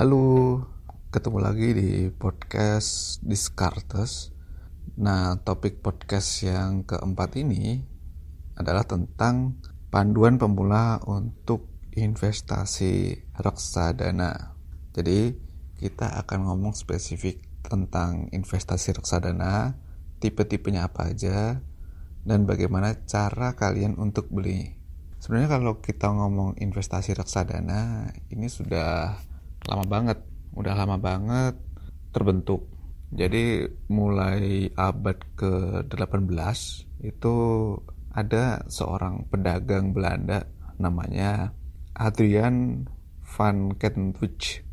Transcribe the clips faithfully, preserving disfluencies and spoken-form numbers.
Halo, ketemu lagi di podcast Diskartes. Nah, topik podcast yang keempat ini adalah tentang panduan pemula untuk investasi reksadana. Jadi, kita akan ngomong spesifik tentang investasi reksadana, tipe-tipenya apa aja, dan bagaimana cara kalian untuk beli. Sebenarnya kalau kita ngomong investasi reksadana, ini sudah lama banget, udah lama banget terbentuk. Jadi mulai abad ke delapan belas itu ada seorang pedagang Belanda namanya Adrian van Kentwich.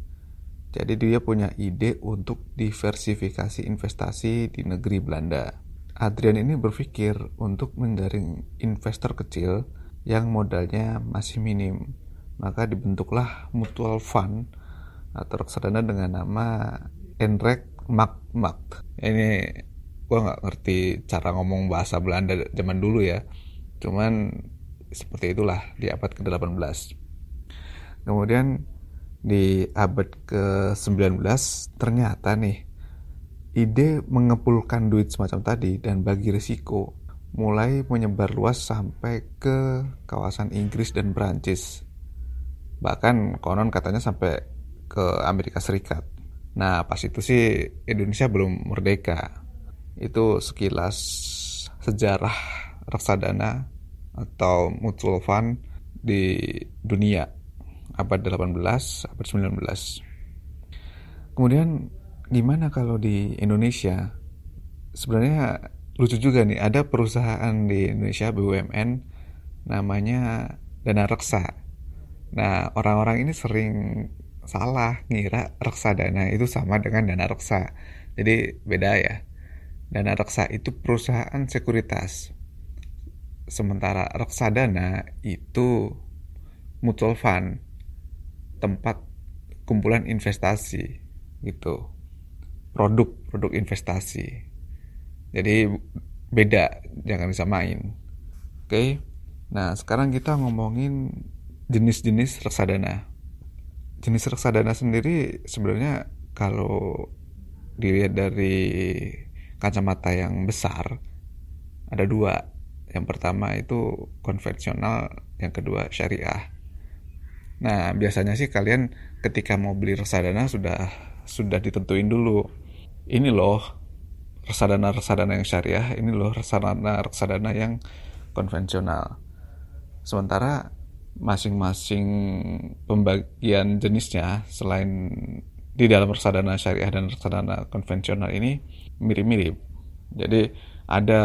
Jadi dia punya ide untuk diversifikasi investasi di negeri Belanda. Adrian ini berpikir untuk menjaring investor kecil yang modalnya masih minim. Maka dibentuklah mutual fund atau reksadana dengan nama Enrek Mac-Mac. Ini gue gak ngerti cara ngomong bahasa Belanda zaman dulu ya, cuman seperti itulah di abad ke delapan belas. Kemudian di abad ke sembilan belas ternyata nih ide mengepulkan duit semacam tadi dan bagi risiko mulai menyebar luas sampai ke kawasan Inggris dan Perancis. Bahkan konon katanya sampai ke Amerika Serikat. Nah, pas itu sih Indonesia belum merdeka. Itu sekilas sejarah reksadana atau mutual fund di dunia abad delapan belas, abad sembilan belas. Kemudian gimana kalau di Indonesia? Sebenarnya lucu juga nih, ada perusahaan di Indonesia B U M N namanya Dana Reksa. Nah, orang-orang ini sering salah ngira reksadana itu sama dengan dana reksa. Jadi beda ya. Dana Reksa itu perusahaan sekuritas. Sementara reksadana itu mutual fund, tempat kumpulan investasi gitu. Produk, produk investasi. Jadi beda, jangan disamain. Oke. Okay? Nah, sekarang kita ngomongin jenis-jenis reksadana. Jenis reksadana sendiri sebenarnya kalau dilihat dari kacamata yang besar ada dua. Yang pertama itu konvensional, yang kedua syariah. Nah, biasanya sih kalian ketika mau beli reksadana sudah sudah ditentuin dulu. Ini loh reksadana-reksadana yang syariah, ini loh reksadana-reksadana yang konvensional. Sementara masing-masing pembagian jenisnya selain di dalam reksadana syariah dan reksadana konvensional ini mirip-mirip. Jadi ada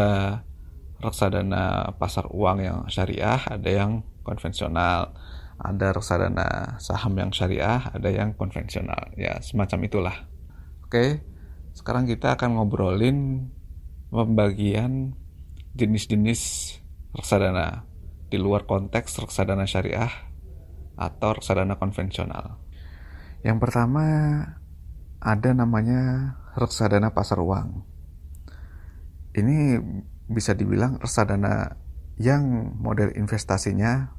reksadana pasar uang yang syariah, ada yang konvensional, ada reksadana saham yang syariah, ada yang konvensional. Ya, semacam itulah. Oke, sekarang kita akan ngobrolin pembagian jenis-jenis reksadana di luar konteks reksadana syariah atau reksadana konvensional. Yang pertama ada namanya reksadana pasar uang. Ini bisa dibilang reksadana yang model investasinya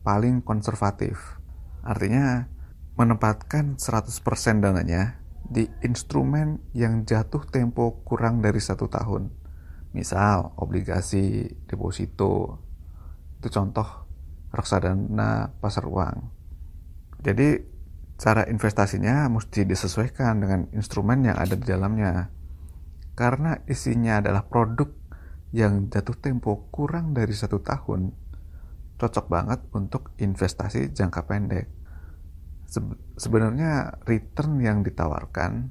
paling konservatif. Artinya menempatkan seratus persen dananya di instrumen yang jatuh tempo kurang dari satu tahun. Misal obligasi, deposito. Itu contoh reksadana pasar uang. Jadi cara investasinya mesti disesuaikan dengan instrumen yang ada di dalamnya. Karena isinya adalah produk yang jatuh tempo kurang dari satu tahun, cocok banget untuk investasi jangka pendek. Se- sebenarnya return yang ditawarkan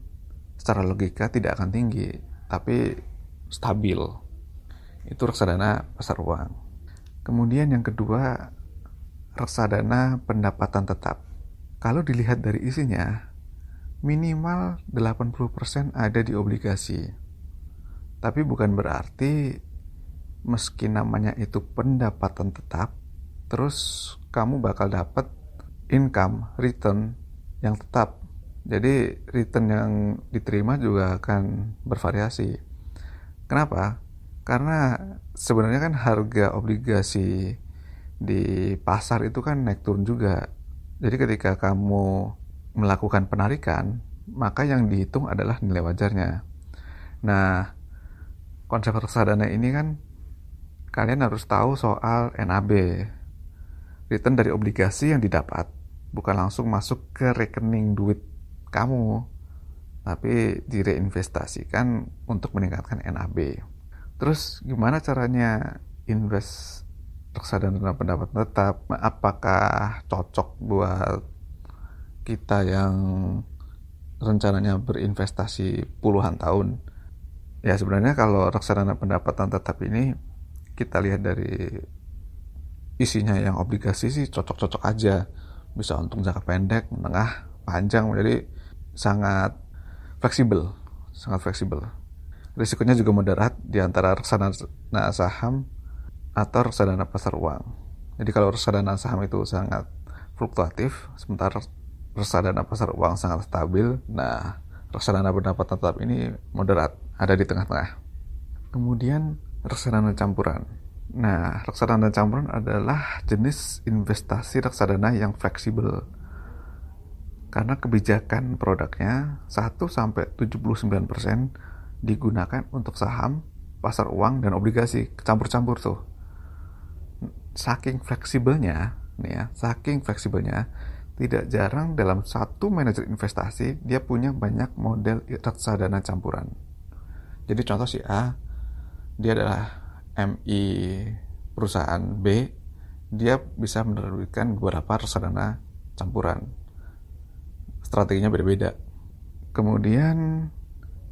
secara logika tidak akan tinggi, tapi stabil. Itu reksadana pasar uang. Kemudian yang kedua, reksadana pendapatan tetap. Kalau dilihat dari isinya, minimal delapan puluh persen ada di obligasi. Tapi bukan berarti meski namanya itu pendapatan tetap, terus kamu bakal dapat income, return yang tetap. Jadi return yang diterima juga akan bervariasi. Kenapa? Karena sebenarnya kan harga obligasi di pasar itu kan naik turun juga. Jadi ketika kamu melakukan penarikan, maka yang dihitung adalah nilai wajarnya. Nah, konsep reksadana ini kan kalian harus tahu soal N A B, return dari obligasi yang didapat, bukan langsung masuk ke rekening duit kamu, tapi direinvestasikan untuk meningkatkan N A B. Terus gimana caranya invest reksadana pendapatan tetap? Apakah cocok buat kita yang rencananya berinvestasi puluhan tahun? Ya sebenarnya kalau reksadana pendapatan tetap ini kita lihat dari isinya yang obligasi sih cocok-cocok aja, bisa untuk jangka pendek, menengah, panjang, jadi sangat fleksibel, sangat fleksibel. Risikonya juga moderat di antara reksadana saham atau reksadana pasar uang. Jadi kalau reksadana saham itu sangat fluktuatif, sementara reksadana pasar uang sangat stabil. Nah, reksadana pendapatan tetap ini moderat, ada di tengah-tengah. Kemudian reksadana campuran. Nah, reksadana campuran adalah jenis investasi reksadana yang fleksibel karena kebijakan produknya satu sampai tujuh puluh sembilan persen digunakan untuk saham, pasar uang, dan obligasi, campur-campur tuh. Saking fleksibelnya, nih ya, saking fleksibelnya, tidak jarang dalam satu manajer investasi dia punya banyak model reksadana campuran. Jadi contoh si A, dia adalah M I perusahaan B, dia bisa menerbitkan beberapa reksadana campuran. Strateginya beda-beda. Kemudian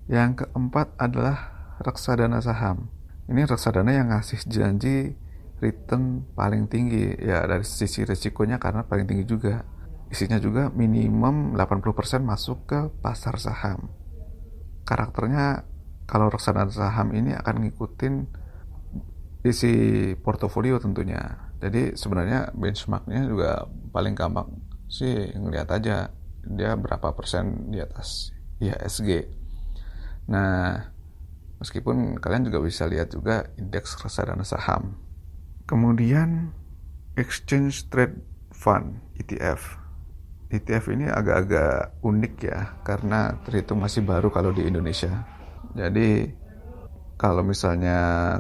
yang keempat adalah reksadana saham. Ini reksadana yang ngasih janji return paling tinggi, ya dari sisi risikonya karena paling tinggi juga. Isinya juga minimum delapan puluh persen masuk ke pasar saham. Karakternya kalau reksadana saham ini akan ngikutin isi portofolio tentunya. Jadi sebenarnya benchmarknya juga paling gampang sih, ngelihat aja dia berapa persen di atas I H S G. Nah, meskipun kalian juga bisa lihat juga indeks reksadana saham. Kemudian exchange trade fund E T F. E T F ini agak-agak unik ya karena terhitung masih baru kalau di Indonesia. Jadi kalau misalnya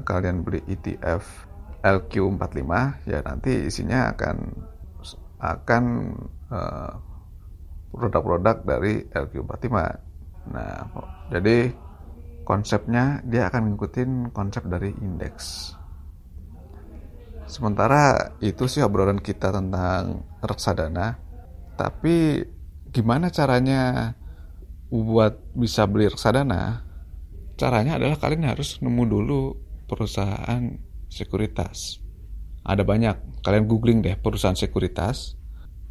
kalian beli E T F L Q empat puluh lima, ya nanti isinya akan akan uh, produk-produk dari L Q empat puluh lima. Nah, jadi konsepnya dia akan ngikutin konsep dari indeks. Sementara itu sih obrolan kita tentang reksadana. Tapi gimana caranya buat bisa beli reksadana? Caranya adalah kalian harus nemu dulu perusahaan sekuritas. Ada banyak, kalian googling deh perusahaan sekuritas.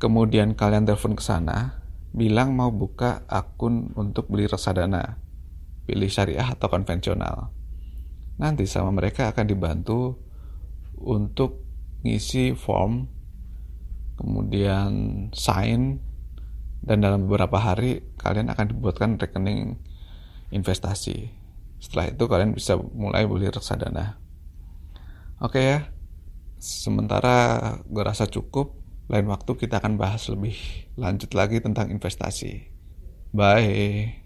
Kemudian kalian telepon ke sana, bilang mau buka akun untuk beli reksadana. Pilih syariah atau konvensional. Nanti sama mereka akan dibantu untuk ngisi form, kemudian sign, dan dalam beberapa hari kalian akan dibuatkan rekening investasi. Setelah itu kalian bisa mulai beli reksadana. Oke ya, sementara gue rasa cukup. Lain waktu kita akan bahas lebih lanjut lagi tentang investasi. Bye.